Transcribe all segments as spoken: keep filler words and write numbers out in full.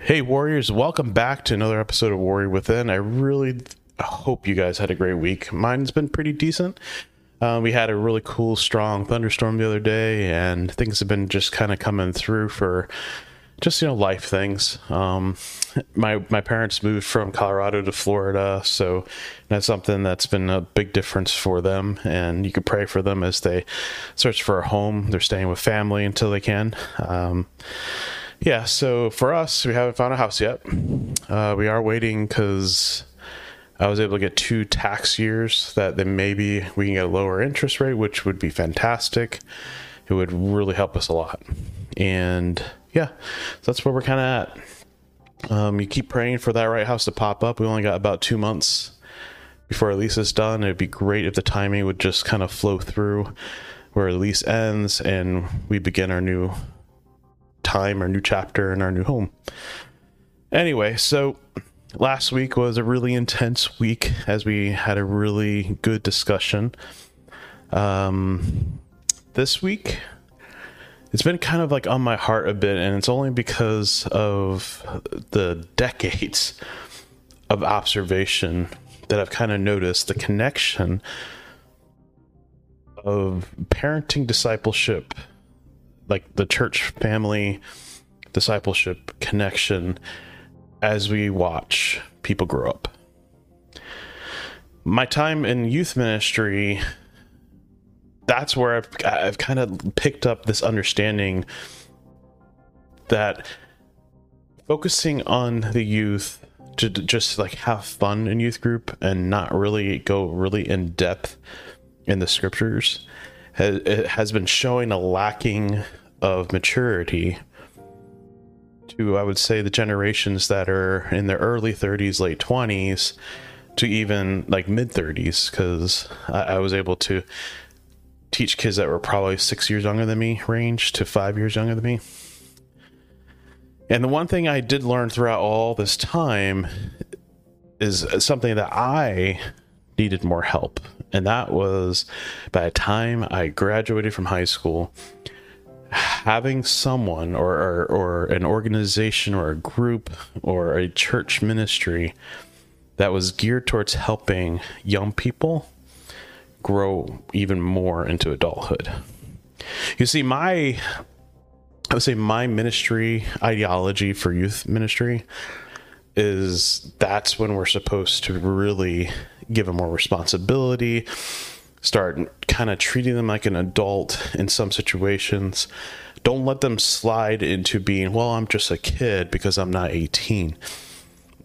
Hey Warriors, welcome back to another episode of Warrior Within. I really hope you guys had a great week. Mine's been pretty decent. Uh, we had a really cool, strong thunderstorm the other day, and things have been just kind of coming through for just, you know, life things. Um, my my parents moved from Colorado to Florida, so that's something that's been a big difference for them, and you could pray for them as they search for a home. They're staying with family until they can. Um Yeah, so for us, we haven't found a house yet. Uh, we are waiting because I was able to get two tax years that then maybe we can get a lower interest rate, which would be fantastic. It would really help us a lot. And yeah, so that's where we're kind of at. Um, you keep praying for that right house to pop up. We only got about two months before our lease is done. It'd be great if the timing would just kind of flow through where the lease ends and we begin our new time, our new chapter in our new home. Anyway, so last week was a really intense week as we had a really good discussion. Um, this week, it's been kind of like on my heart a bit, and it's only because of the decades of observation that I've kind of noticed the connection of parenting discipleship, like the church family discipleship connection, as we watch people grow up. My time in youth ministry, that's where I've, I've kind of picked up this understanding that focusing on the youth to just like have fun in youth group and not really go really in depth in the scriptures, it has been showing a lacking of maturity to, I would say, the generations that are in their early thirties, late twenties, to even like mid thirties. Because I, I was able to teach kids that were probably six years younger than me range to five years younger than me. And the one thing I did learn throughout all this time is something that I needed more help. And that was, by the time I graduated from high school, having someone or, or or an organization or a group or a church ministry that was geared towards helping young people grow even more into adulthood. You see, my, I would say my ministry ideology for youth ministry is that's when we're supposed to really give them more responsibility, start kind of treating them like an adult in some situations. Don't let them slide into being, well, I'm just a kid because I'm not eighteen.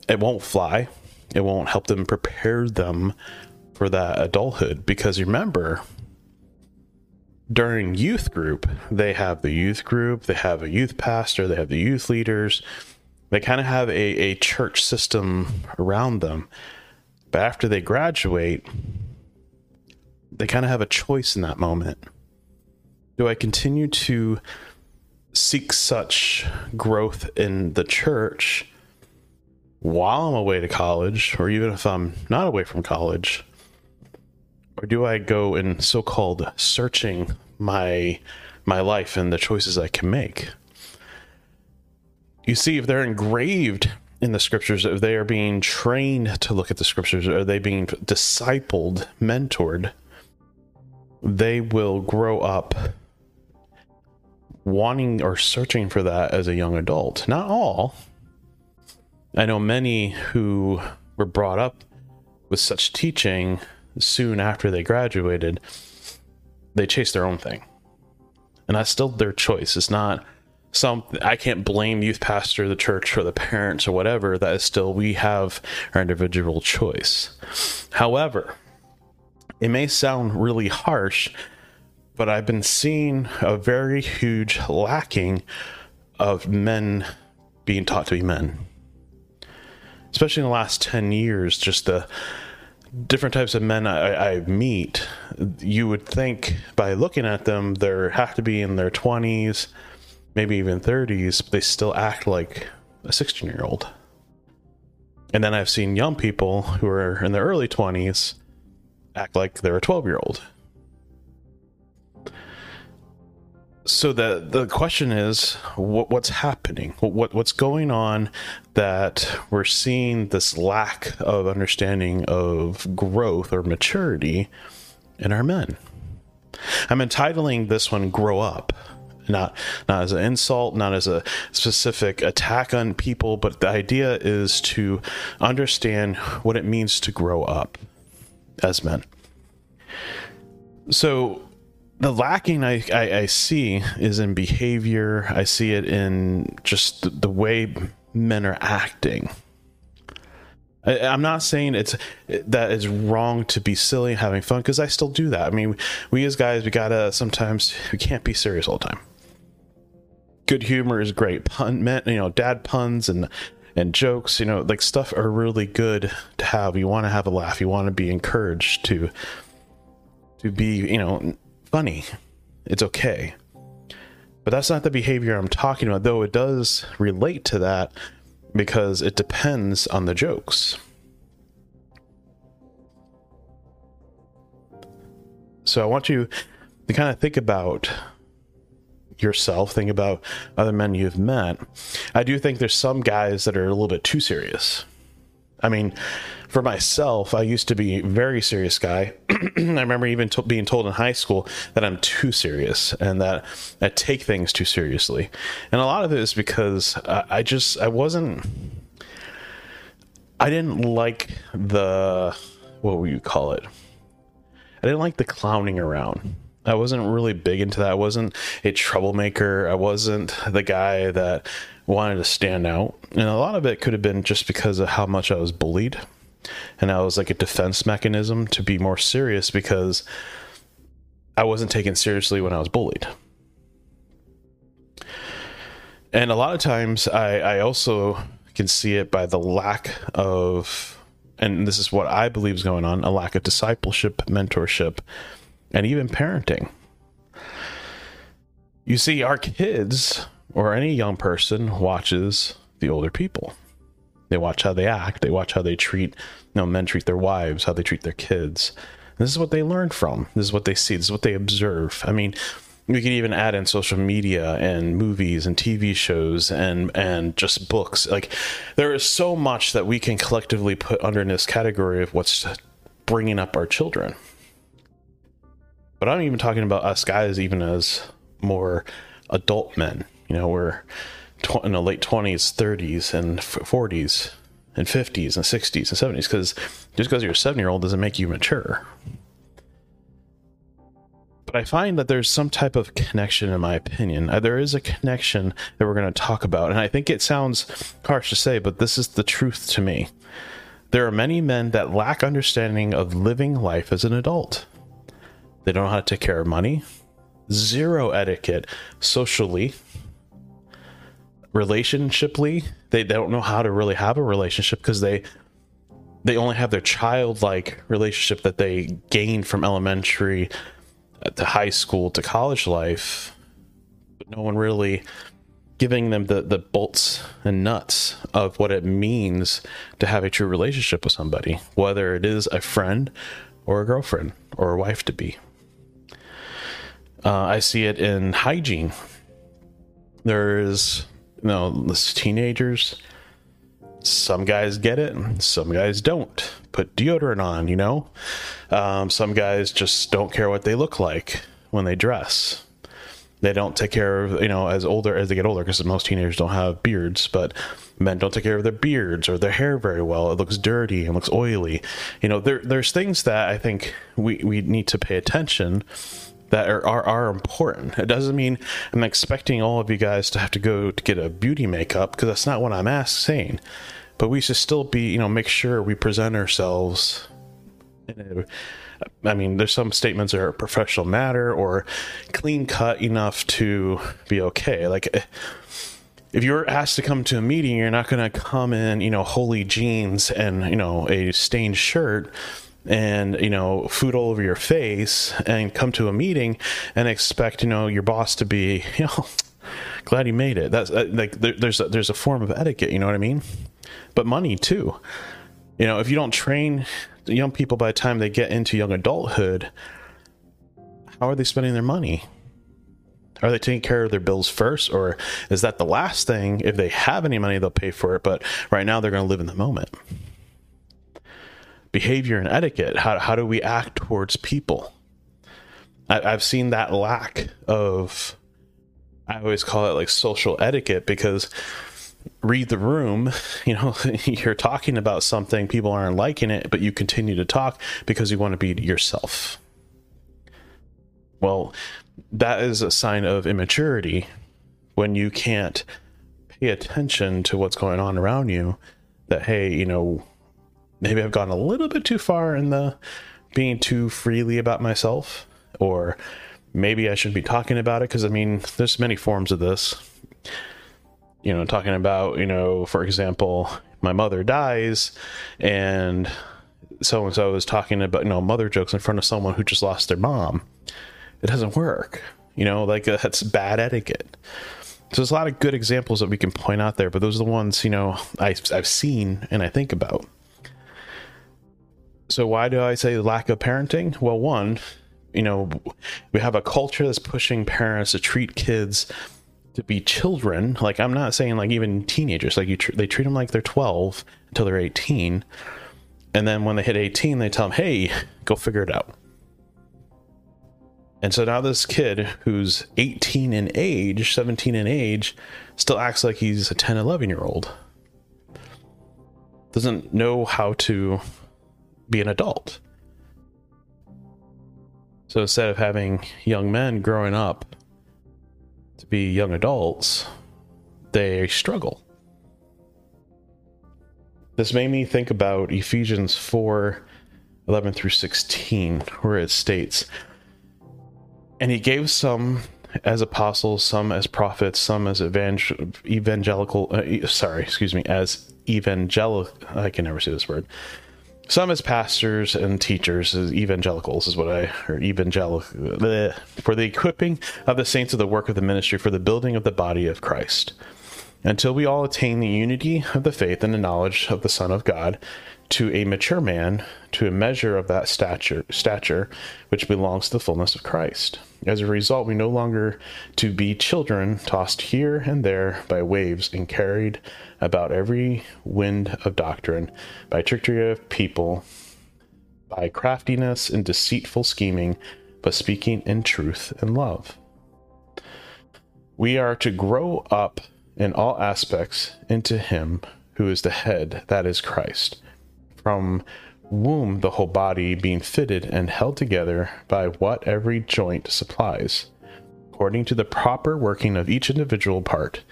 It won't fly. It won't help them prepare them for that adulthood. Because remember, during youth group, they have the youth group, they have a youth pastor, they have the youth leaders. They kind of have a, a church system around them. But after they graduate, they kind of have a choice in that moment. Do I continue to seek such growth in the church while I'm away to college, or even if I'm not away from college? Or do I go and so-called searching my my life and the choices I can make? You see, if they're engraved in the scriptures, if they are being trained to look at the scriptures, are they being discipled, mentored, they will grow up wanting or searching for that as a young adult. Not all. I know many who were brought up with such teaching, soon after they graduated, they chased their own thing. And that's still their choice. It's not Some, I can't blame youth pastor, the church, or the parents, or whatever. That is still, we have our individual choice. However, it may sound really harsh, but I've been seeing a very huge lacking of men being taught to be men. Especially in the last ten years, just the different types of men I, I meet, you would think by looking at them, they have to be in their twenties, maybe even thirties, but they still act like a sixteen year old. And then I've seen young people who are in their early twenties act like they're a twelve year old. So the, the question is, what, what's happening? What what's going on that we're seeing this lack of understanding of growth or maturity in our men? I'm entitling this one "Grow Up," not not as an insult, not as a specific attack on people, but the idea is to understand what it means to grow up as men. So the lacking I, I, I see is in behavior. I see it in just the, the way men are acting. I, I'm not saying it's that it's wrong to be silly and having fun, because I still do that. I mean, we as guys, we gotta sometimes, we can't be serious all the time. Good humor is great. Pun, men, you know, dad puns and and jokes, you know, like stuff are really good to have. You want to have a laugh. You want to be encouraged to to be, you know, funny. It's okay. But that's not the behavior I'm talking about, though it does relate to that because it depends on the jokes. So I want you to kind of think about yourself, think about other men you've met. I do think there's some guys that are a little bit too serious. I mean, for myself, I used to be a very serious guy. I remember even t- being told in high school that I'm too serious and that I take things too seriously. And a lot of it is because I, I just, I wasn't, I didn't like the, what would you call it? I didn't like the clowning around. I wasn't really big into that. I wasn't a troublemaker. I wasn't the guy that wanted to stand out. And a lot of it could have been just because of how much I was bullied. And I was like a defense mechanism to be more serious because I wasn't taken seriously when I was bullied. And a lot of times I, I also can see it by the lack of, and this is what I believe is going on, a lack of discipleship, mentorship, and even parenting. You see, our kids or any young person watches the older people. They watch how they act. They watch how they treat, you know, men treat their wives, how they treat their kids. And this is what they learn from. This is what they see. This is what they observe. I mean, we could even add in social media and movies and T V shows and, and just books. Like, there is so much that we can collectively put under this category of what's bringing up our children. But I'm even talking about us guys, even as more adult men. You know, we're tw- in the late twenties, thirties, and f- forties, and fifties, and sixties, and seventies. Because just because you're a seven-year-old doesn't make you mature. But I find that there's some type of connection, in my opinion. Uh, there is a connection that we're going to talk about. And I think it sounds harsh to say, but this is the truth to me. There are many men that lack understanding of living life as an adult. They don't know how to take care of money. Zero etiquette socially, relationshiply. They don't know how to really have a relationship because they they only have their childlike relationship that they gained from elementary to high school to college life. But no one really giving them the, the bolts and nuts of what it means to have a true relationship with somebody, whether it is a friend or a girlfriend or a wife to be. Uh, I see it in hygiene. There's, you know, this teenagers. Some guys get it. Some guys don't. Put deodorant on, you know. Um, some guys just don't care what they look like when they dress. They don't take care of, you know, as older as they get older, because most teenagers don't have beards, but men don't take care of their beards or their hair very well. It looks dirty and looks oily. You know, there there's things that I think we, we need to pay attention that are, are are important. It doesn't mean I'm expecting all of you guys to have to go to get a beauty makeup, because that's not what I'm asking. But we should still be, you know, make sure we present ourselves. In a, I mean, there's some statements that are a professional matter or clean cut enough to be okay. Like, if you're asked to come to a meeting, you're not going to come in, you know, holy jeans and, you know, a stained shirt and, you know, food all over your face and come to a meeting and expect, you know, your boss to be, you know, glad you made it. That's uh, like, there, there's a, there's a form of etiquette, you know what I mean? But money too. You know, if you don't train young people by the time they get into young adulthood, how are they spending their money? Are they taking care of their bills first, or is that the last thing? If they have any money, they'll pay for it, but right now they're going to live in the moment. Behavior and etiquette. How how do we act towards people? I, I've seen that lack of, I always call it like social etiquette, because read the room, you know, you're talking about something, people aren't liking it, but you continue to talk because you want to be yourself. Well, that is a sign of immaturity when you can't pay attention to what's going on around you, that, hey, you know, maybe I've gone a little bit too far in the being too freely about myself, or maybe I shouldn't be talking about it. Because I mean, there's many forms of this, you know, talking about, you know, for example, my mother dies and so-and-so was talking about, you know, mother jokes in front of someone who just lost their mom. It doesn't work, you know, like uh, that's bad etiquette. So there's a lot of good examples that we can point out there, but those are the ones, you know, I, I've seen and I think about. So why do I say lack of parenting? Well, one, you know, we have a culture that's pushing parents to treat kids to be children. Like, I'm not saying like even teenagers, like you tr- they treat them like they're twelve until they're eighteen. And then when they hit eighteen, they tell them, hey, go figure it out. And so now this kid who's eighteen in age, seventeen in age, still acts like he's a ten, eleven year old. Doesn't know how to be an adult. So instead of having young men growing up to be young adults, they struggle. This made me think about Ephesians four, eleven through sixteen, where it states, and he gave some as apostles, some as prophets, some as evangel- evangelical, uh, sorry, excuse me, as evangelical, I can never say this word. Some as pastors and teachers, as evangelicals is what I heard, evangelical, bleh, for the equipping of the saints of the work of the ministry, for the building of the body of Christ, until we all attain the unity of the faith and the knowledge of the Son of God, to a mature man, to a measure of that stature, stature which belongs to the fullness of Christ. As a result, we no longer to be children, tossed here and there by waves and carried about every wind of doctrine, by trickery of people, by craftiness and deceitful scheming, but speaking in truth and love. We are to grow up in all aspects into him who is the head, that is Christ, from whom the whole body, being fitted and held together by what every joint supplies, according to the proper working of each individual part,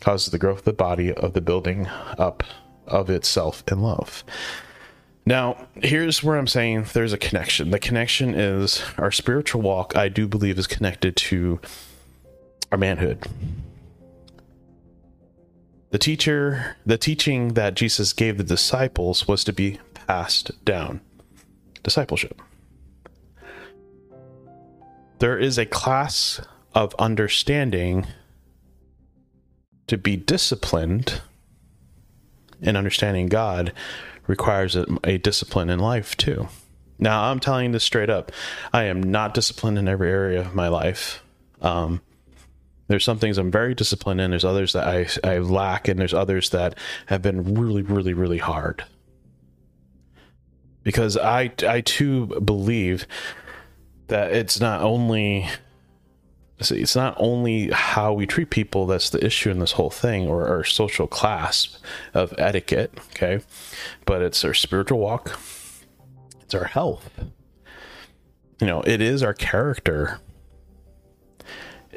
causes the growth of the body of the building up of itself in love. Now, here's where I'm saying there's a connection. The connection is our spiritual walk, I do believe, is connected to our manhood. The teacher, the teaching that Jesus gave the disciples was to be passed down. Discipleship. There is a class of understanding to be disciplined, and understanding God requires a, a discipline in life too. Now, I'm telling you this straight up. I am not disciplined in every area of my life. Um, There's some things I'm very disciplined in. There's others that I, I lack, and there's others that have been really, really, really hard. Because I, I too believe that it's not only, it's not only how we treat people that's the issue in this whole thing, or our social class of etiquette, okay? But it's our spiritual walk. It's our health. You know, it is our character.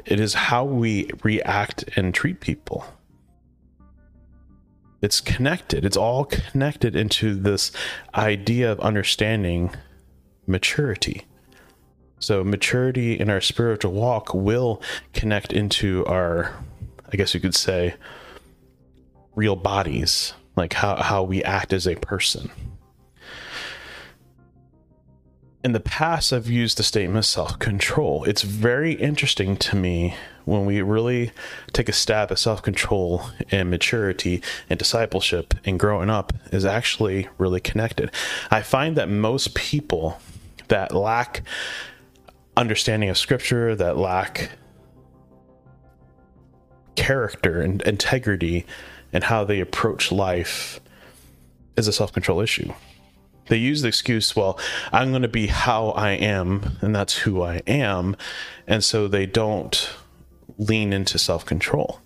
It is how we react and treat people. It's connected. It's all connected into this idea of understanding maturity. So maturity in our spiritual walk will connect into our, I guess you could say, real bodies, like how, how we act as a person. In the past, I've used the statement self-control. It's very interesting to me when we really take a stab at self-control and maturity and discipleship and growing up is actually really connected. I find that most people that lack understanding of scripture, that lack character and integrity and how they approach life is a self-control issue. They use the excuse, well, I'm going to be how I am, and that's who I am. And so they don't lean into self-control.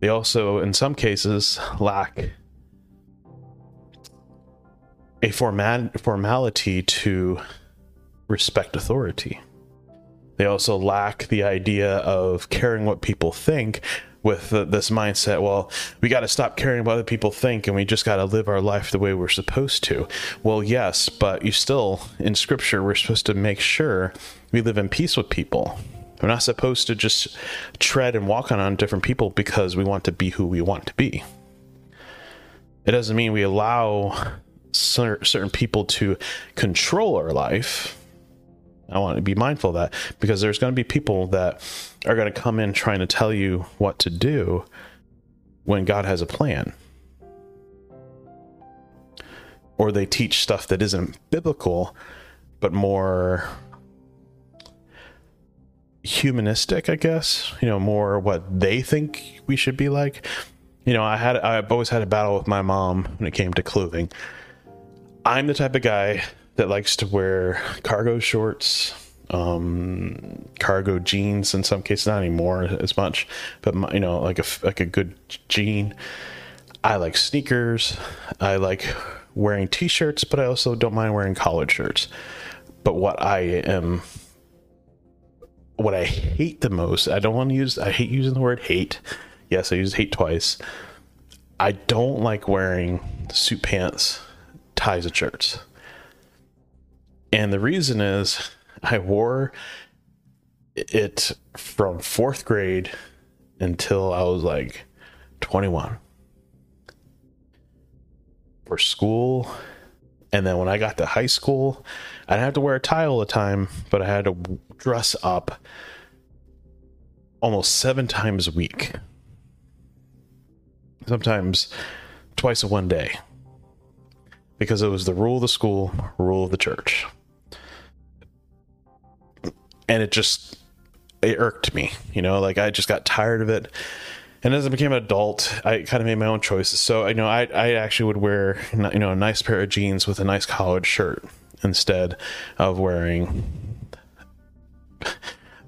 They also, in some cases, lack a format, formality to respect authority. They also lack the idea of caring what people think, with the, this mindset, well, we got to stop caring what other people think and we just got to live our life the way we're supposed to. Well, yes, but you still, in Scripture, we're supposed to make sure we live in peace with people. We're not supposed to just tread and walk on, on different people because we want to be who we want to be. It doesn't mean we allow cer- certain people to control our life. I want to be mindful of that, because there's going to be people that are going to come in trying to tell you what to do when God has a plan. Or they teach stuff that isn't biblical, but more humanistic, I guess, you know, more what they think we should be like. You know, I had, I've always had a battle with my mom when it came to clothing. I'm the type of guy that likes to wear cargo shorts, um, cargo jeans in some cases, not anymore as much, but my, you know, like a, like a good jean. I like sneakers. I like wearing t-shirts, but I also don't mind wearing collared shirts. But what I am, what I hate the most, I don't want to use, I hate using the word hate. Yes, I used hate twice. I don't like wearing suit pants, ties, and shirts. And the reason is I wore it from fourth grade until I was like twenty-one for school. And then when I got to high school, I didn't have to wear a tie all the time, but I had to dress up almost seven times a week. Sometimes twice in one day, because it was the rule of the school, rule of the church. And it just, it irked me, you know, like I just got tired of it. And as I became an adult, I kind of made my own choices. So, you know, I, I actually would wear, you know, a nice pair of jeans with a nice collared shirt instead of wearing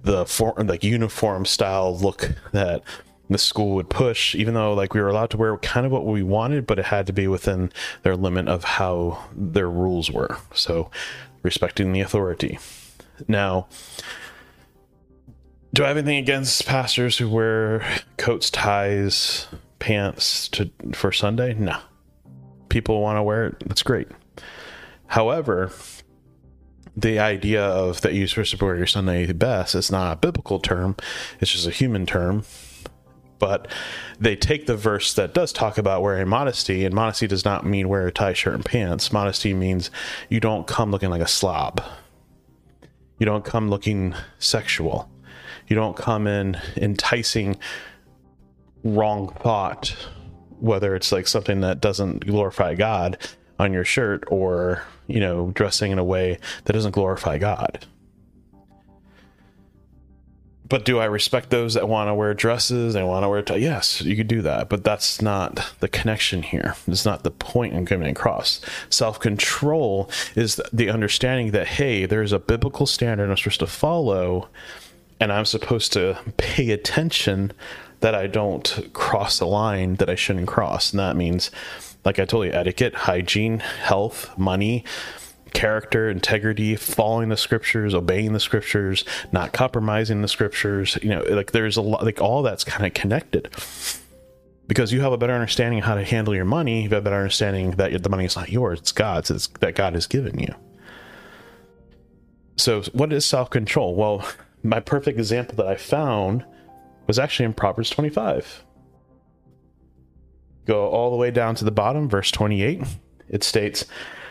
the form, like uniform style look that the school would push, even though like we were allowed to wear kind of what we wanted, but it had to be within their limit of how their rules were. So respecting the authority. Now, do I have anything against pastors who wear coats, ties, pants to for Sunday? No. People want to wear it. That's great. However, the idea of that you're supposed to wear your Sunday best, it's not a biblical term. It's just a human term. But they take the verse that does talk about wearing modesty, and modesty does not mean wear a tie, shirt, and pants. Modesty means you don't come looking like a slob. You don't come looking sexual. You don't come in enticing wrong thought, whether it's like something that doesn't glorify God on your shirt, or, you know, dressing in a way that doesn't glorify God. But do I respect those that want to wear dresses and want to wear t- yes, you could do that, but that's not the connection here. It's not the point I'm coming across. Self-control is the understanding that, hey, there's a biblical standard I'm supposed to follow, and I'm supposed to pay attention that I don't cross a line that I shouldn't cross. And that means, like I told you, etiquette, hygiene, health, money, character, integrity, following the scriptures, obeying the scriptures, not compromising the scriptures. You know, like there's a lot, like all that's kind of connected, because you have a better understanding of how to handle your money. You have a better understanding that the money is not yours, it's God's, it's that God has given you. So what is self-control? Well, my perfect example that I found was actually in Proverbs twenty-five. Go all the way down to the bottom, verse twenty-eight. It states,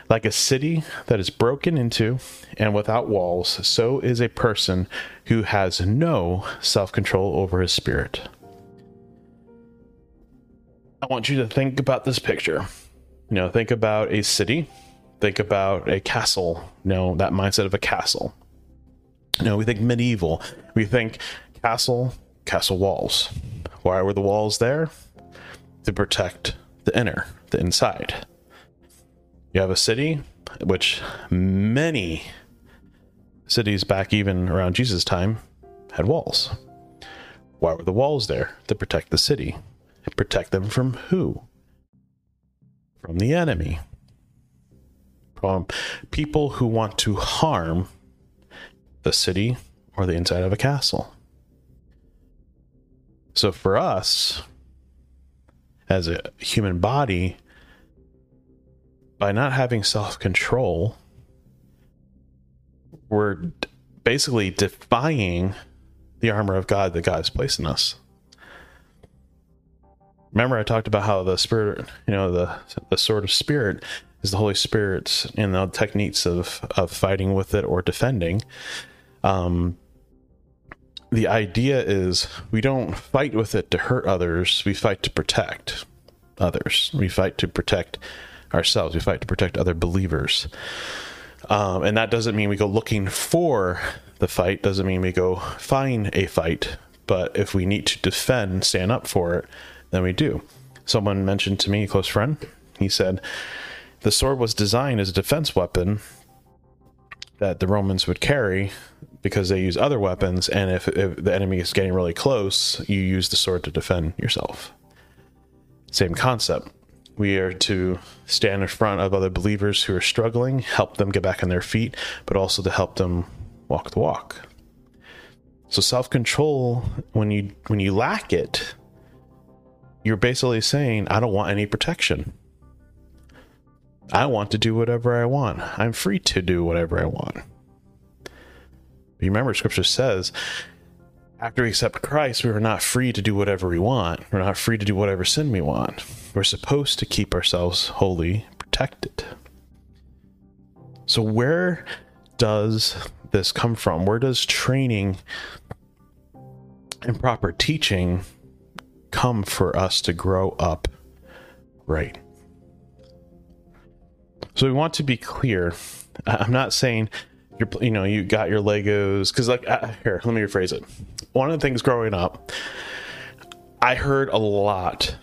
like a city that is broken into and without walls, so is a person who has no self-control over his spirit. I want you to think about this picture. You know, think about a city. Think about a castle. You know, that mindset of a castle. You know, we think medieval. We think castle, castle walls. Why were the walls there? To protect the inner, the inside. You have a city, which many cities back even around Jesus' time had walls. Why were the walls there? To protect the city. And protect them from who? From the enemy. From people who want to harm the city or the inside of a castle. So for us, as a human body, by not having self-control, we're basically defying the armor of God that God has placed in us. Remember, I talked about how the spirit, you know, the the sword of spirit is the Holy Spirit's, you know, techniques of of fighting with it or defending. Um, the idea is we don't fight with it to hurt others. We fight to protect others. We fight to protect ourselves. We fight to protect other believers. Um, and that doesn't mean we go looking for the fight. Doesn't mean we go find a fight. But if we need to defend, stand up for it, then we do. Someone mentioned to me, a close friend, he said, the sword was designed as a defense weapon that the Romans would carry because they use other weapons. And if, if the enemy is getting really close, you use the sword to defend yourself. Same concept. We are to stand in front of other believers who are struggling, help them get back on their feet, but also to help them walk the walk. So self-control, when you when you lack it, you're basically saying, I don't want any protection. I want to do whatever I want. I'm free to do whatever I want. You remember, Scripture says, after we accept Christ, we are not free to do whatever we want. We're not free to do whatever sin we want. We're supposed to keep ourselves holy, protected. So where does this come from? Where does training and proper teaching come for us to grow up right? So we want to be clear. I'm not saying You're, you know, you got your Legos because, like, uh, here, let me rephrase it. One of the things growing up, I heard a lot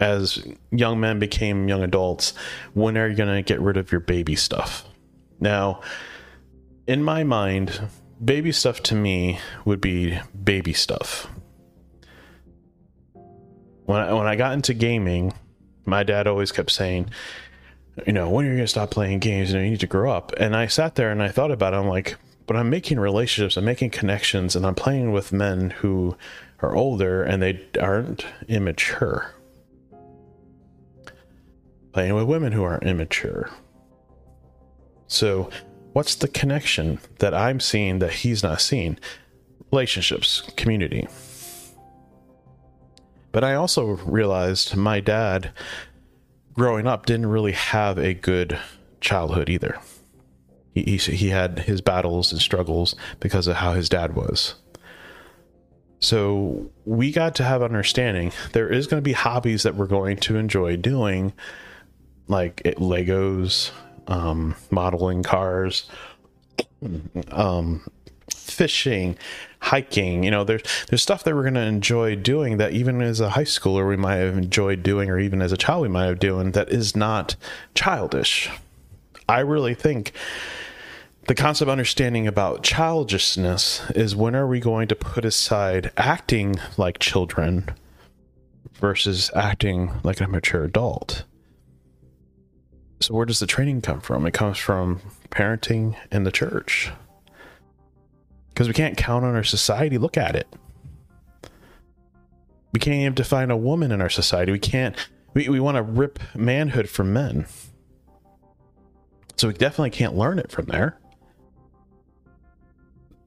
as young men became young adults, when are you going to get rid of your baby stuff? Now, in my mind, baby stuff to me would be baby stuff. When I, when I got into gaming, my dad always kept saying, you know, when are you going to stop playing games? You know, you need to grow up. And I sat there and I thought about it. I'm like, but I'm making relationships, I'm making connections, and I'm playing with men who are older and they aren't immature. Playing with women who aren't immature. So what's the connection that I'm seeing that he's not seeing? Relationships, community. But I also realized my dad, growing up, didn't really have a good childhood either. He, he he had his battles and struggles because of how his dad was. So we got to have understanding. There is going to be hobbies that we're going to enjoy doing, like it, Legos, um, modeling cars, um, fishing, hiking. You know, there's there's stuff that we're going to enjoy doing that even as a high schooler we might have enjoyed doing, or even as a child we might have doing, that is not childish. I really think the concept of understanding about childishness is, when are we going to put aside acting like children versus acting like a mature adult? So where does the training come from? It comes from parenting and the church. Because we can't count on our society. Look at it. We can't even define a woman in our society. We can't. We, we want to rip manhood from men. So we definitely can't learn it from there.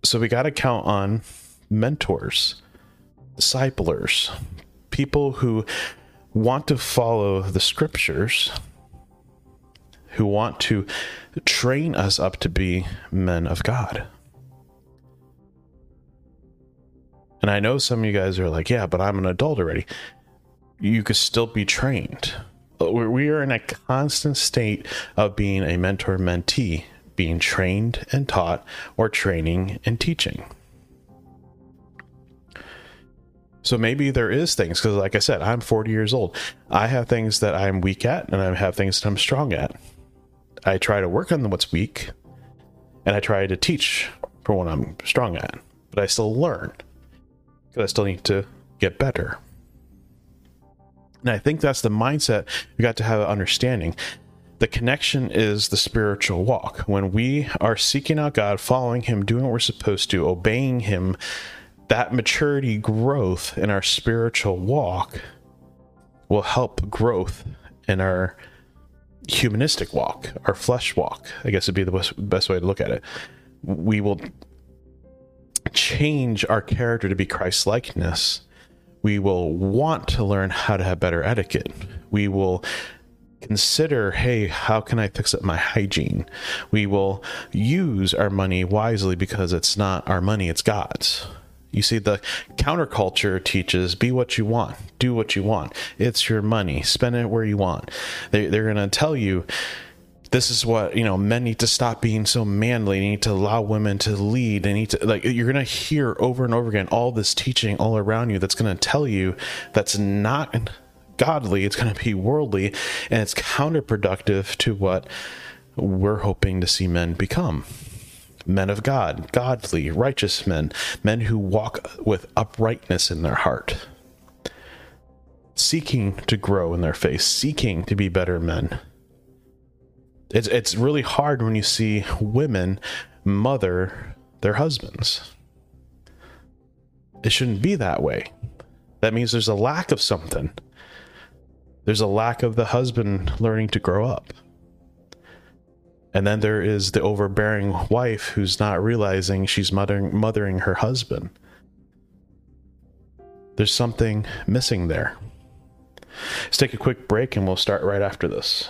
So we got to count on mentors, disciplers, people who want to follow the scriptures, who want to train us up to be men of God. And I know some of you guys are like, yeah, but I'm an adult already. You could still be trained. We are in a constant state of being a mentor-mentee, being trained and taught, or training and teaching. So maybe there is things, because like I said, I'm forty years old. I have things that I'm weak at, and I have things that I'm strong at. I try to work on what's weak, and I try to teach for what I'm strong at. But I still learn, because I still need to get better. And I think that's the mindset we got to have, an understanding. The connection is the spiritual walk. When we are seeking out God, following Him, doing what we're supposed to, obeying Him, that maturity growth in our spiritual walk will help growth in our humanistic walk, our flesh walk, I guess would be the best, best way to look at it. We will change our character to be Christ-likeness. We will want to learn how to have better etiquette. We will consider, hey, how can I fix up my hygiene? We will use our money wisely, because it's not our money, it's God's. You see, the counterculture teaches, be what you want, do what you want. It's your money, spend it where you want. They, they're going to tell you, this is what, you know, men need to stop being so manly. They need to allow women to lead. They need to, like, you're going to hear over and over again all this teaching all around you that's going to tell you that's not godly. It's going to be worldly, and it's counterproductive to what we're hoping to see men become. Men of God, godly, righteous men, men who walk with uprightness in their heart, seeking to grow in their faith, seeking to be better men. It's it's really hard when you see women mother their husbands. It shouldn't be that way. That means there's a lack of something. There's a lack of the husband learning to grow up. And then there is the overbearing wife who's not realizing she's mothering, mothering her husband. There's something missing there. Let's take a quick break, and we'll start right after this.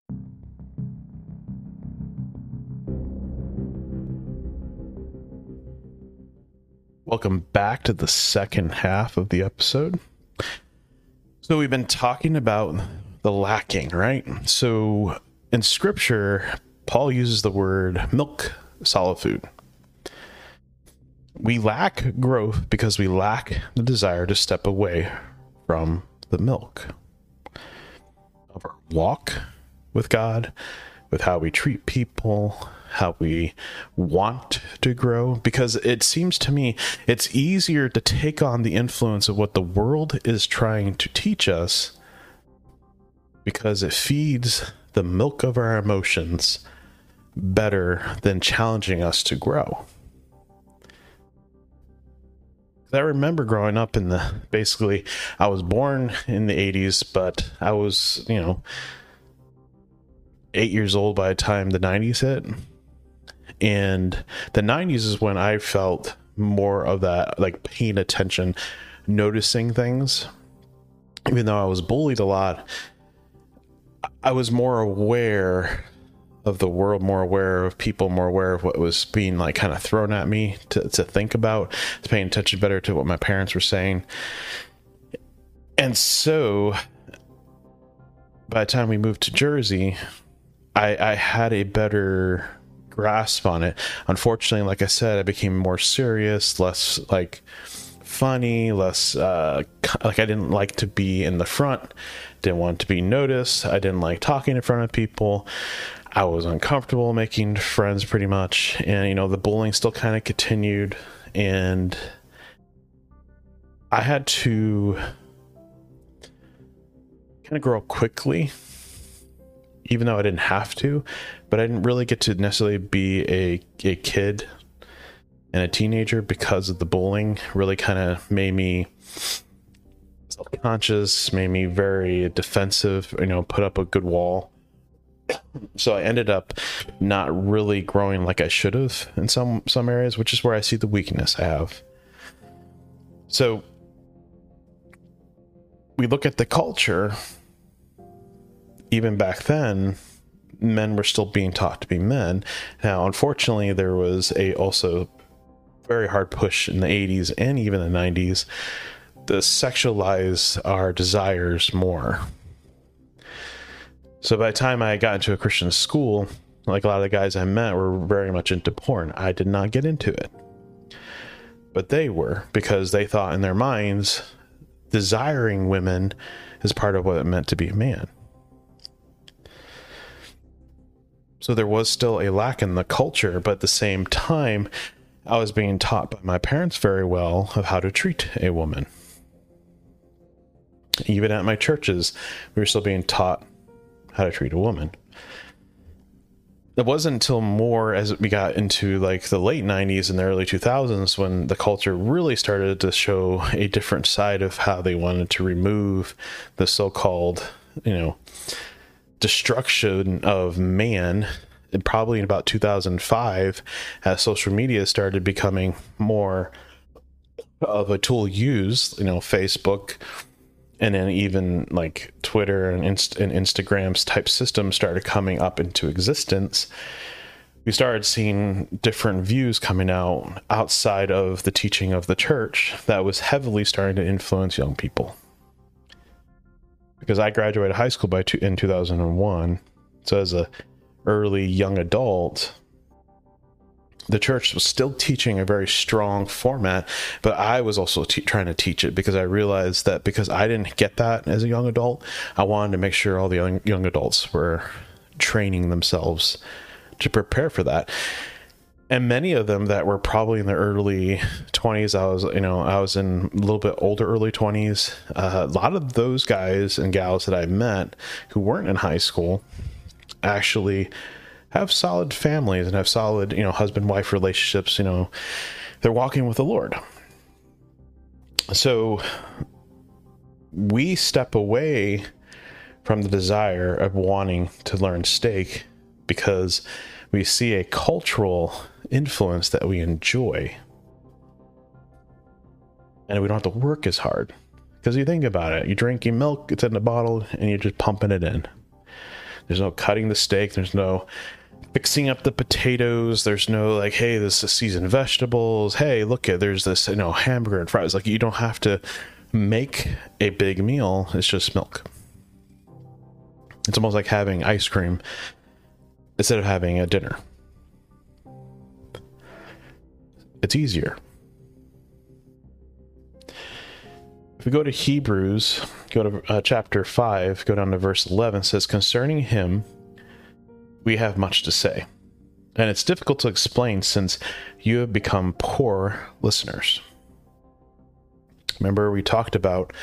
Welcome back to the second half of the episode. So we've been talking about the lacking, right? So in Scripture, Paul uses the word milk, solid food. We lack growth because we lack the desire to step away from the milk of our walk with God, with how we treat people, how we want to grow, because it seems to me it's easier to take on the influence of what the world is trying to teach us, because it feeds the milk of our emotions better than challenging us to grow. I remember growing up in the, basically, I was born in the eighties, but I was, you know, eight years old by the time the nineties hit. And the nineties is when I felt more of that, like, paying attention, noticing things. Even though I was bullied a lot, I was more aware of the world, more aware of people, more aware of what was being, like, kind of thrown at me to, to think about, to paying attention better to what my parents were saying. And so by the time we moved to Jersey, I, I had a better grasp on it. Unfortunately, like I said, I became more serious, less like funny, less uh, like I didn't like to be in the front, didn't want to be noticed. I didn't like talking in front of people. I was uncomfortable making friends pretty much. And, you know, the bullying still kind of continued. And I had to kind of grow up quickly, even though I didn't have to, but I didn't really get to necessarily be a, a kid and a teenager because of the bullying. Really kind of made me self-conscious, made me very defensive, you know, put up a good wall. So I ended up not really growing like I should have in some some areas, which is where I see the weakness I have. So we look at the culture. Even back then, men were still being taught to be men. Now, unfortunately, there was a also very hard push in the eighties and even the nineties to sexualize our desires more. So by the time I got into a Christian school, like a lot of the guys I met were very much into porn. I did not get into it. But they were, because they thought in their minds, desiring women is part of what it meant to be a man. So there was still a lack in the culture, but at the same time, I was being taught by my parents very well of how to treat a woman. Even at my churches, we were still being taught how to treat a woman. It wasn't until more as we got into like the late nineties and the early two thousands when the culture really started to show a different side of how they wanted to remove the so-called, you know, destruction of man. And probably in about two thousand five, as social media started becoming more of a tool used, you know, Facebook, and then even like Twitter and, Inst- and Instagram's type systems started coming up into existence. We started seeing different views coming out outside of the teaching of the church that was heavily starting to influence young people. Because I graduated high school by two- in two thousand one. So as a early young adult, the church was still teaching a very strong format, but I was also te- trying to teach it because I realized that because I didn't get that as a young adult, I wanted to make sure all the young, young adults were training themselves to prepare for that. And many of them that were probably in their early twenties, I was, you know, I was in a little bit older, early twenties. Uh, a lot of those guys and gals that I met who weren't in high school actually have solid families and have solid, you know, husband-wife relationships. You know, they're walking with the Lord. So we step away from the desire of wanting to learn steak because we see a cultural influence that we enjoy. And we don't have to work as hard. Because you think about it, you drink your milk, it's in a bottle, and you're just pumping it in. There's no cutting the steak. There's no fixing up the potatoes. There's no like, hey, this is seasoned vegetables. Hey, look at there's this, you know, hamburger and fries. Like, you don't have to make a big meal. It's just milk. It's almost like having ice cream instead of having a dinner. It's easier. If we go to Hebrews, go to uh, chapter five, go down to verse eleven, says, concerning him, we have much to say. And it's difficult to explain since you have become poor listeners. Remember, we talked about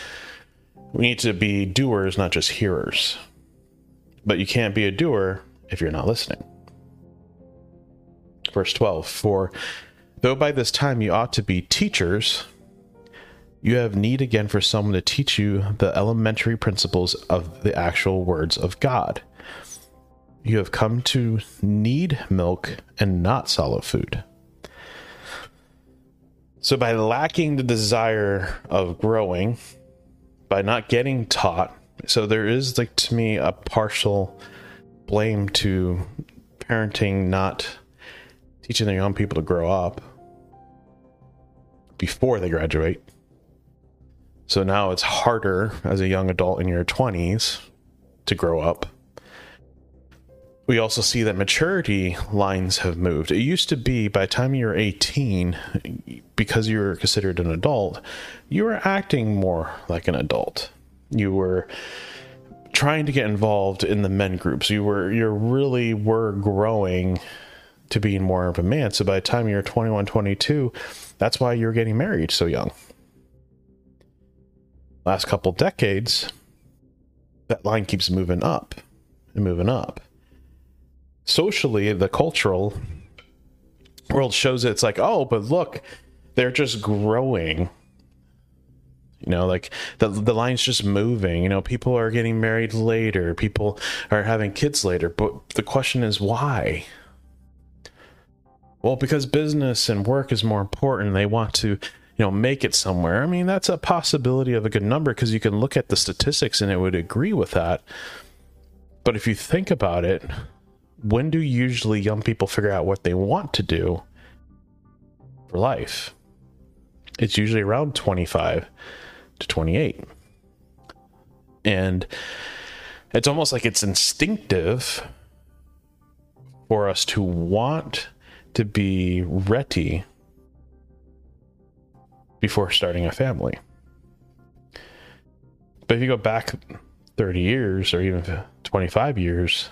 we need to be doers, not just hearers. But you can't be a doer if you're not listening. Verse twelve, for though by this time you ought to be teachers, you have need again for someone to teach you the elementary principles of the actual words of God. You have come to need milk and not solid food. So by lacking the desire of growing, by not getting taught, so there is, like, to me, a partial blame to parenting not teaching their young people to grow up before they graduate. So now it's harder as a young adult in your twenties to grow up. We also see that maturity lines have moved. It used to be by the time you were eighteen, because you were considered an adult, you were acting more like an adult. You were trying to get involved in the men groups. You were you really were growing to being more of a man. So by the time you were twenty-one, twenty-two, that's why you were getting married so young. Last couple decades, that line keeps moving up and moving up. Socially, the cultural world shows it. It's like, oh, but look, they're just growing. You know, like the the line's just moving. You know, people are getting married later. People are having kids later. But the question is, why? Well, because business and work is more important. They want to, you know, make it somewhere. I mean, that's a possibility of a good number because you can look at the statistics and it would agree with that. But if you think about it, when do usually young people figure out what they want to do for life? It's usually around twenty-five to twenty-eight. And it's almost like it's instinctive for us to want to be ready before starting a family. But if you go back thirty years or even twenty-five years,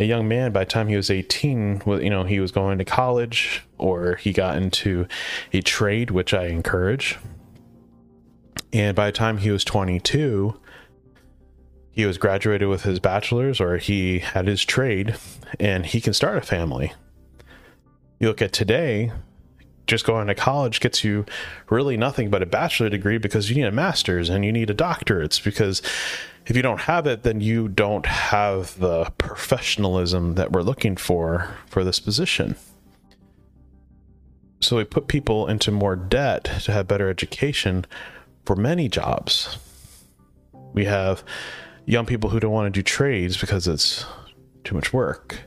a young man, by the time he was eighteen, you know, he was going to college or he got into a trade, which I encourage. And by the time he was twenty-two, he was graduated with his bachelor's or he had his trade and he can start a family. You look at today, just going to college gets you really nothing but a bachelor degree because you need a master's and you need a doctorate because if you don't have it, then you don't have the professionalism that we're looking for for this position. So we put people into more debt to have better education for many jobs. We have young people who don't want to do trades because it's too much work.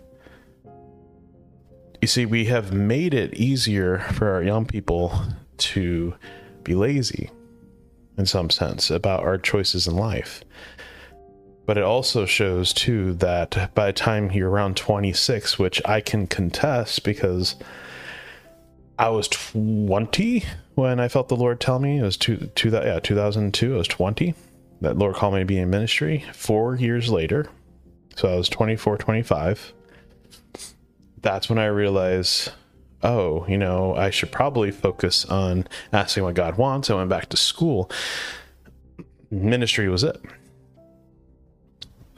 You see, we have made it easier for our young people to be lazy in some sense about our choices in life. But it also shows too that by the time you're around twenty-six, which I can contest because I was twenty when I felt the Lord tell me, it was two, two, yeah, two thousand two, I was twenty. That Lord called me to be in ministry four years later. So I was twenty-four, twenty-five. That's when I realized, oh, you know, I should probably focus on asking what God wants. I went back to school. Ministry was it.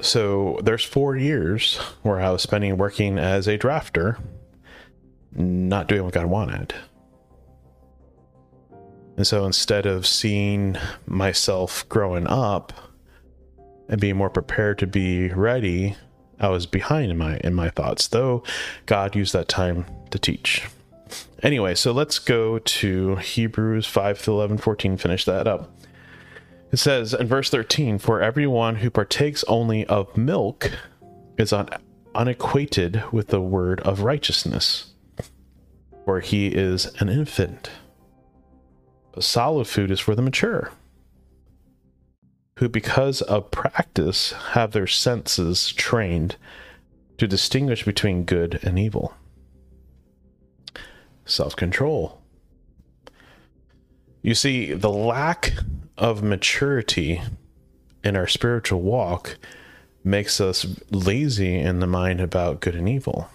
So there's four years where I was spending working as a drafter, not doing what God wanted. And so instead of seeing myself growing up and being more prepared to be ready, I was behind in my in my thoughts, though God used that time to teach. Anyway, so let's go to Hebrews five to eleven, fourteen, finish that up. It says in verse thirteen, for everyone who partakes only of milk is un- unequated with the word of righteousness, for he is an infant. But solid food is for the mature, who because of practice have their senses trained to distinguish between good and evil. Self-control. You see, the lack of maturity in our spiritual walk makes us lazy in the mind about good and evil,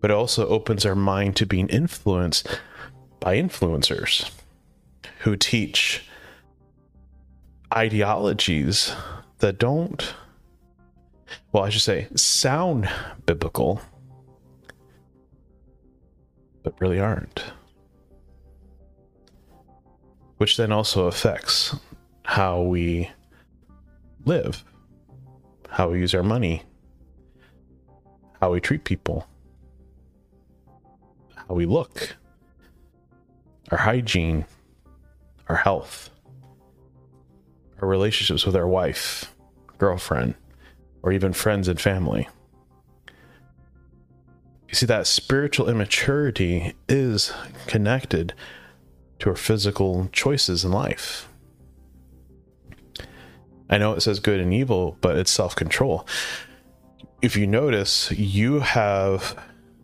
but it also opens our mind to being influenced by influencers who teach ideologies that don't, well, I should say sound biblical, but really aren't, which then also affects how we live, how we use our money, how we treat people, how we look, our hygiene, our health, our relationships with our wife, girlfriend, or even friends and family. You see, that spiritual immaturity is connected to our physical choices in life. I know it says good and evil, but it's self-control. If you notice, you have,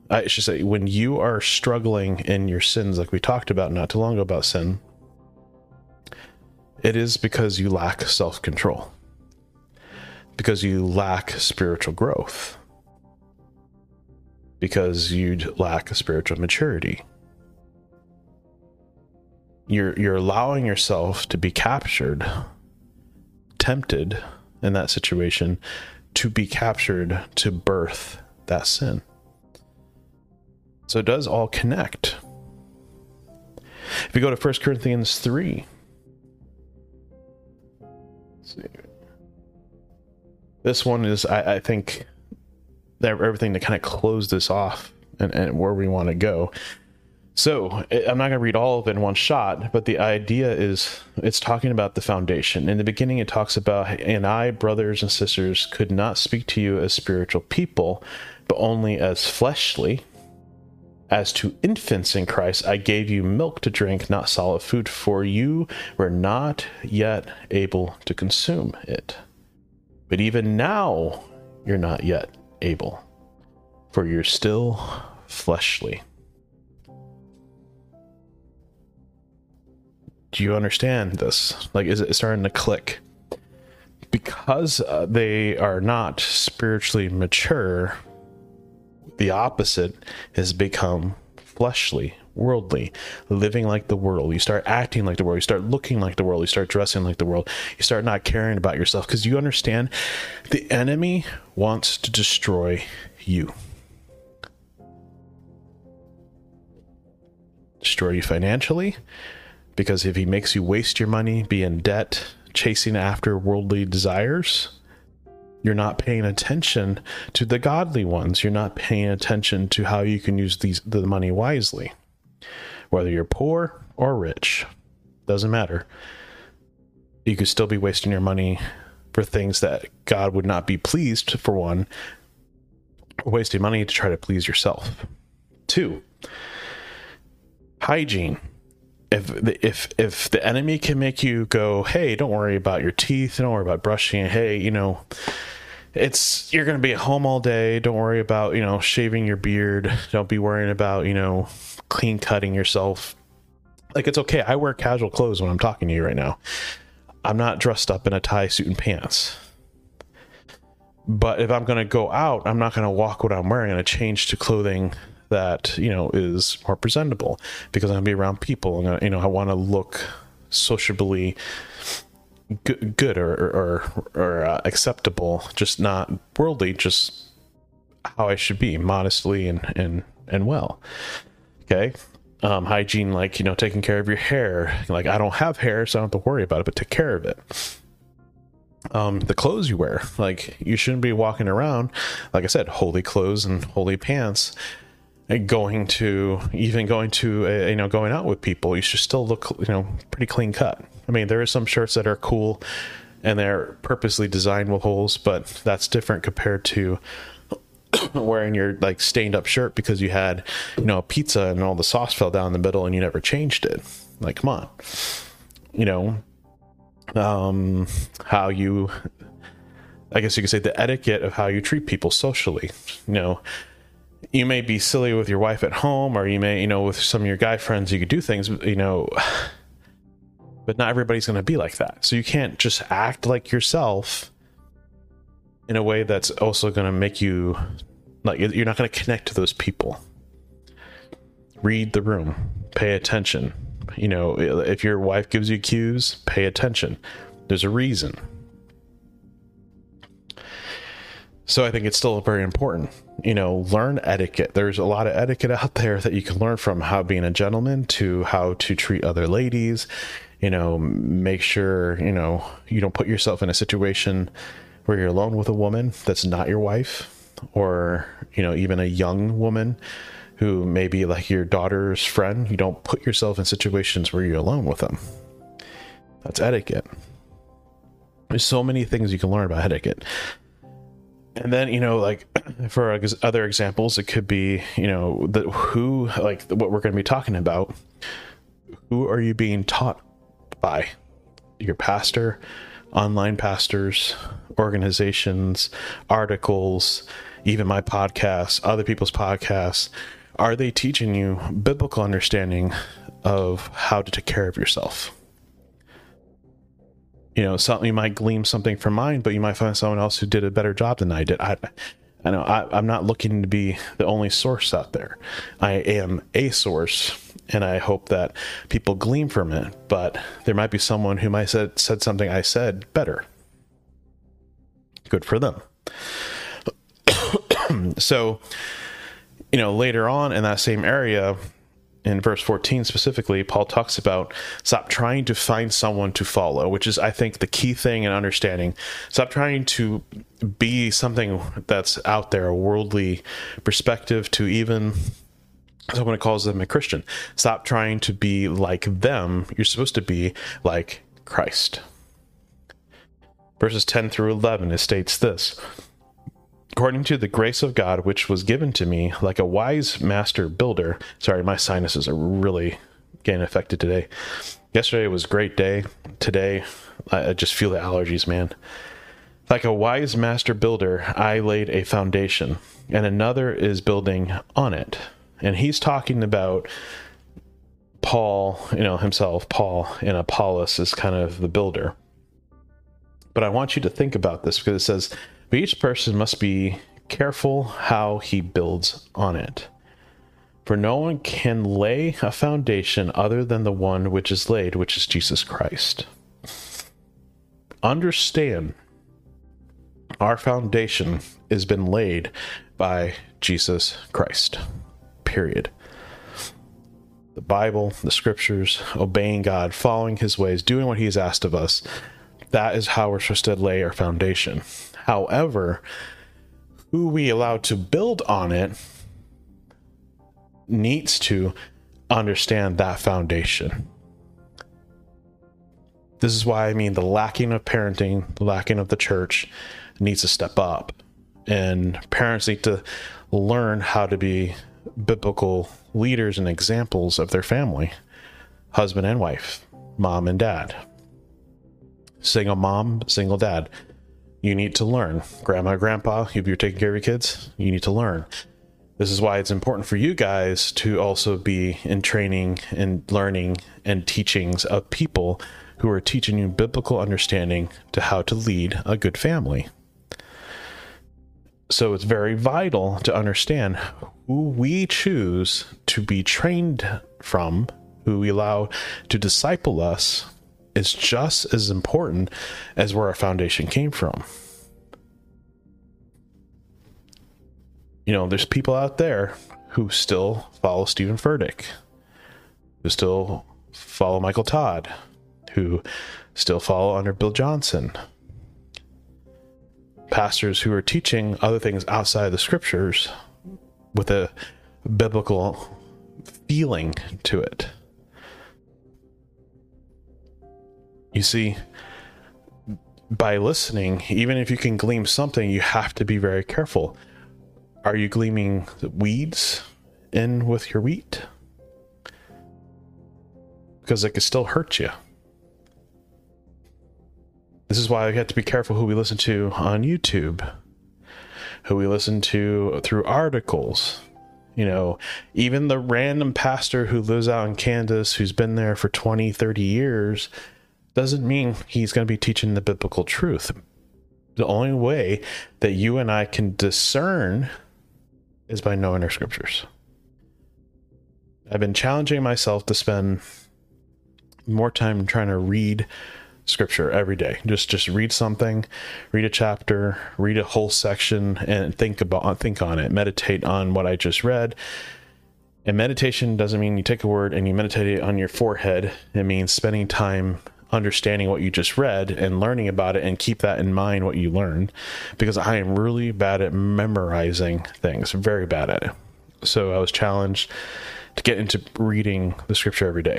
I should say, when you are struggling in your sins, like we talked about not too long ago about sin, it is because you lack self-control, because you lack spiritual growth, because you lack spiritual maturity. You're, you're allowing yourself to be captured, tempted in that situation to be captured to birth that sin. So it does all connect. If you go to First Corinthians three, let's see. This one is, I, I think, everything to kind of close this off and, and where we want to go. So I'm not going to read all of it in one shot, but the idea is it's talking about the foundation. In the beginning, it talks about, and I, brothers and sisters, could not speak to you as spiritual people, but only as fleshly. As to infants in Christ, I gave you milk to drink, not solid food, for you were not yet able to consume it. But even now, you're not yet able, for you're still fleshly. Do you understand this? Like, is it starting to click? Because uh, they are not spiritually mature, the opposite has become fleshly, worldly, living like the world. You start acting like the world. You start looking like the world. You start dressing like the world. You start not caring about yourself, because you understand the enemy wants to destroy you. Destroy you financially. Because if he makes you waste your money, be in debt, chasing after worldly desires, you're not paying attention to the godly ones. You're not paying attention to how you can use these the money wisely. Whether you're poor or rich, doesn't matter. You could still be wasting your money for things that God would not be pleased, for one. Wasting money to try to please yourself. Two, hygiene. If the, if if the enemy can make you go, hey, don't worry about your teeth, don't worry about brushing, hey, you know, it's you're going to be at home all day, don't worry about, you know, shaving your beard, don't be worrying about, you know, clean cutting yourself. Like, it's okay, I wear casual clothes when I'm talking to you right now. I'm not dressed up in a tie, suit, and pants. But if I'm going to go out, I'm not going to walk what I'm wearing. I'm going to change to clothing that, you know, is more presentable, because I'm gonna be around people, and you know, I want to look sociably good, good or or, or uh, acceptable, just not worldly, just how I should be, modestly and and and well. Okay, um, hygiene, like, you know, taking care of your hair. Like, I don't have hair, so I don't have to worry about it, but take care of it. Um, the clothes you wear, like, you shouldn't be walking around, like I said, holy clothes and holy pants. Going to even going to a, you know, going out with people, you should still look, you know, pretty clean cut. I mean, there are some shirts that are cool and they're purposely designed with holes, but that's different compared to wearing your like stained up shirt because you had, you know, a pizza and all the sauce fell down the middle and you never changed it. Like, come on, you know, um, how you, I guess you could say the etiquette of how you treat people socially, you know. You may be silly with your wife at home, or you may, you know, with some of your guy friends, you could do things, you know, but not everybody's going to be like that. So you can't just act like yourself in a way that's also going to make you, like, you're not going to connect to those people. Read the room, pay attention. You know, if your wife gives you cues, pay attention. There's a reason. So I think it's still very important, you know, learn etiquette. There's a lot of etiquette out there that you can learn from, how being a gentleman to how to treat other ladies, you know, make sure, you know, you don't put yourself in a situation where you're alone with a woman that's not your wife, or, you know, even a young woman who may be like your daughter's friend. You don't put yourself in situations where you're alone with them. That's etiquette. There's so many things you can learn about etiquette. And then, you know, like for other examples, it could be, you know, the who, like what we're going to be talking about. Who are you being taught by? Your pastor, online pastors, organizations, articles, even my podcasts, other people's podcasts. Are they teaching you biblical understanding of how to take care of yourself? You know, something, you might glean something from mine, but you might find someone else who did a better job than I did. I, I know I, I'm not looking to be the only source out there. I am a source, and I hope that people glean from it. But there might be someone who might said said something I said better. Good for them. So, you know, later on in that same area, in verse fourteen specifically, Paul talks about stop trying to find someone to follow, which is, I think, the key thing in understanding. Stop trying to be something that's out there, a worldly perspective to even someone who calls them a Christian. Stop trying to be like them. You're supposed to be like Christ. Verses ten through eleven, it states this. According to the grace of God, which was given to me, like a wise master builder. Sorry, my sinuses are really getting affected today. Yesterday was a great day. Today, I just feel the allergies, man. Like a wise master builder, I laid a foundation, and another is building on it. And he's talking about Paul, you know, himself, Paul, and Apollos is kind of the builder. But I want you to think about this, because it says, but each person must be careful how he builds on it. For no one can lay a foundation other than the one which is laid, which is Jesus Christ. Understand, our foundation has been laid by Jesus Christ. Period. The Bible, the scriptures, obeying God, following his ways, doing what he's asked of us. That is how we're supposed to lay our foundation. However, who we allow to build on it needs to understand that foundation. This is why I mean the lacking of parenting, the lacking of the church needs to step up. And parents need to learn how to be biblical leaders and examples of their family, husband and wife, mom and dad, single mom, single dad. You need to learn. Grandma, grandpa, if you're taking care of your kids, you need to learn. This is why it's important for you guys to also be in training and learning and teachings of people who are teaching you biblical understanding to how to lead a good family. So it's very vital to understand who we choose to be trained from, who we allow to disciple us, is just as important as where our foundation came from. You know, there's people out there who still follow Stephen Furtick, who still follow Michael Todd, who still follow under Bill Johnson. Pastors who are teaching other things outside of the scriptures with a biblical feeling to it. You see, by listening, even if you can glean something, you have to be very careful. Are you gleaming weeds in with your wheat? Because it could still hurt you. This is why we have to be careful who we listen to on YouTube, who we listen to through articles. You know, even the random pastor who lives out in Kansas, who's been there for twenty, thirty years, doesn't mean he's going to be teaching the biblical truth. The only way that you and I can discern is by knowing our scriptures. I've been challenging myself to spend more time trying to read scripture every day. Just just read something, read a chapter, read a whole section, and think about think on it. Meditate on what I just read. And meditation doesn't mean you take a word and you meditate it on your forehead. It means spending time understanding what you just read and learning about it, and keep that in mind what you learned, because I am really bad at memorizing things, very bad at it. So I was challenged to get into reading the scripture every day,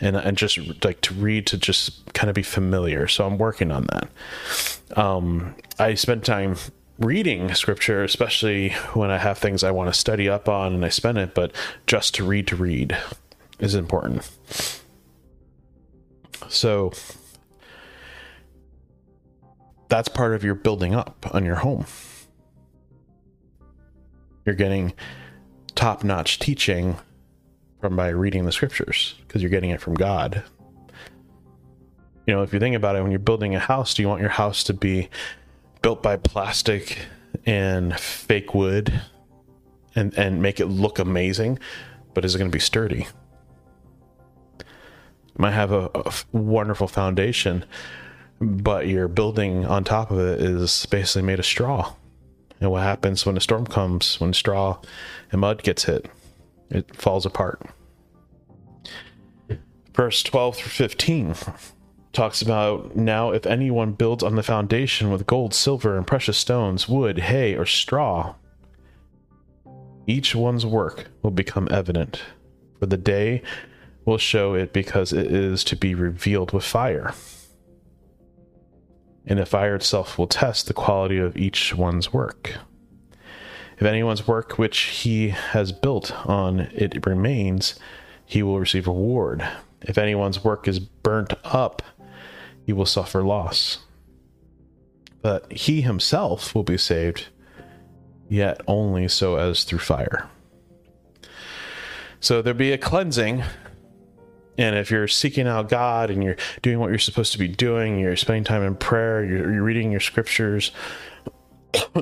and, and just like to read, to just kind of be familiar. So I'm working on that. Um, I spend time reading scripture, especially when I have things I want to study up on and I spend it, but just to read to read is important. So that's part of your building up on your home. You're getting top-notch teaching from by reading the scriptures, because you're getting it from God. You know, if you think about it, when you're building a house, do you want your house to be built by plastic and fake wood and, and make it look amazing? But is it going to be sturdy? Might have a, a wonderful foundation, but your building on top of it is basically made of straw. And what happens when a storm comes, when straw and mud gets hit? It falls apart. Verse twelve through fifteen talks about, now if anyone builds on the foundation with gold, silver, and precious stones, wood, hay, or straw, each one's work will become evident, for the day will show it, because it is to be revealed with fire. And the fire itself will test the quality of each one's work. If anyone's work which he has built on it remains, he will receive reward. If anyone's work is burnt up, he will suffer loss. But he himself will be saved, yet only so as through fire. So there'll be a cleansing. And if you're seeking out God and you're doing what you're supposed to be doing, you're spending time in prayer, you're, you're reading your scriptures,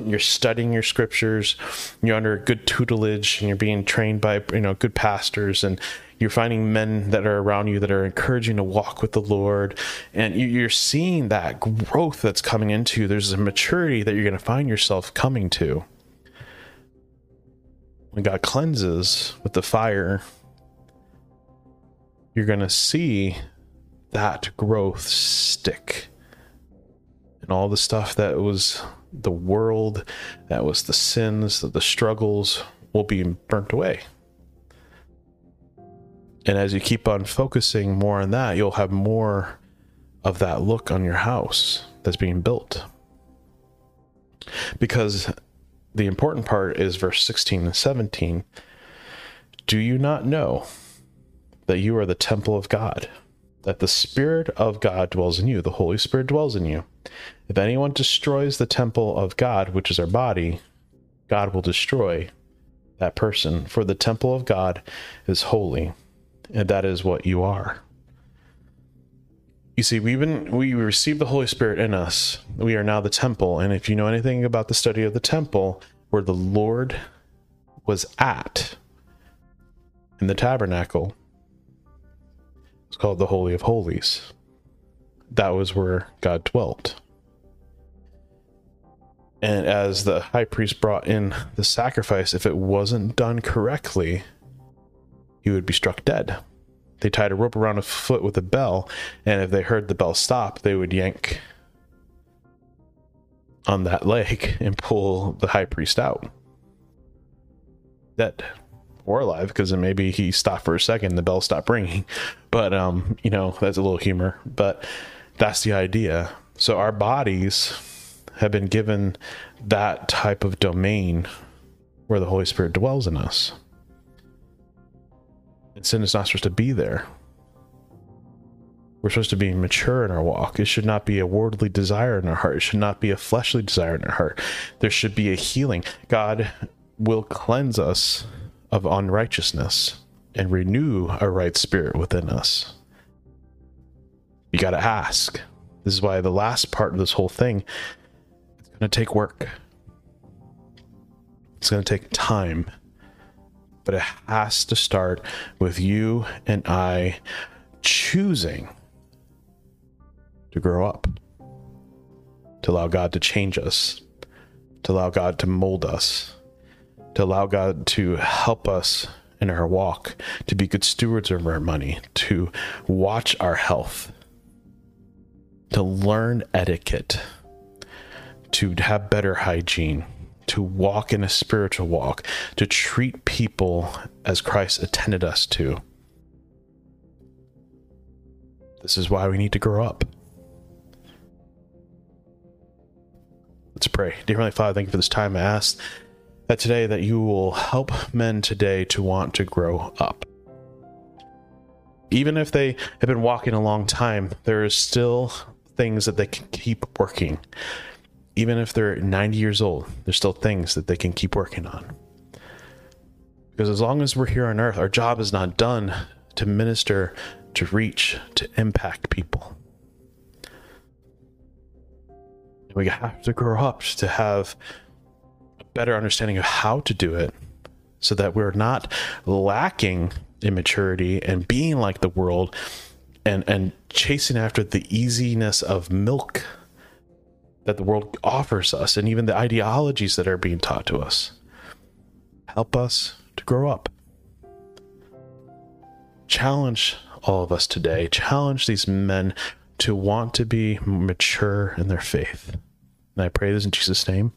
you're studying your scriptures, you're under good tutelage, and you're being trained by, you know, good pastors, and you're finding men that are around you that are encouraging to walk with the Lord, and you're seeing that growth that's coming into you. There's a maturity that you're going to find yourself coming to. When God cleanses with the fire, you're going to see that growth stick. And all the stuff that was the world, that was the sins, the struggles, will be burnt away. And as you keep on focusing more on that, you'll have more of that look on your house that's being built. Because the important part is verse sixteen and seventeen. Do you not know that you are the temple of God, that the Spirit of God dwells in you, the Holy Spirit dwells in you? If anyone destroys the temple of God, which is our body, God will destroy that person. For the temple of God is holy, and that is what you are. You see, we've been, we receive the Holy Spirit in us. We are now the temple. And if you know anything about the study of the temple, where the Lord was at in the tabernacle, it's called the Holy of Holies. That was where God dwelt. And as the high priest brought in the sacrifice, if it wasn't done correctly, he would be struck dead. They tied a rope around a foot with a bell, and if they heard the bell stop, they would yank on that leg and pull the high priest out. Dead. Or alive, because then maybe he stopped for a second, the bell stopped ringing. But, um, you know, that's a little humor. But that's the idea. So our bodies have been given that type of domain where the Holy Spirit dwells in us. And sin is not supposed to be there. We're supposed to be mature in our walk. It should not be a worldly desire in our heart. It should not be a fleshly desire in our heart. There should be a healing. God will cleanse us of unrighteousness and renew a right spirit within us. You got to ask. This is why the last part of this whole thing, it's going to take work. It's going to take time, but it has to start with you and I choosing to grow up, to allow God to change us, to allow God to mold us, to allow God to help us in our walk, to be good stewards of our money, to watch our health, to learn etiquette, to have better hygiene, to walk in a spiritual walk, to treat people as Christ intended us to. This is why we need to grow up. Let's pray. Dear Heavenly Father, thank you for this time. I asked that today that you will help men today to want to grow up. Even if they have been walking a long time, there is still things that they can keep working. Even if they're ninety years old, there's still things that they can keep working on. Because as long as we're here on earth, our job is not done to minister, to reach, to impact people. We have to grow up to have better understanding of how to do it, so that we're not lacking in maturity and being like the world and and chasing after the easiness of milk that the world offers us, and even the ideologies that are being taught to us. Help us to grow up. Challenge all of us today. Challenge these men to want to be mature in their faith. And I pray this in Jesus' name.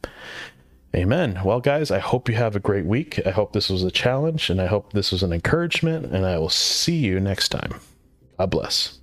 Amen. Well, guys, I hope you have a great week. I hope this was a challenge, and I hope this was an encouragement, and I will see you next time. God bless.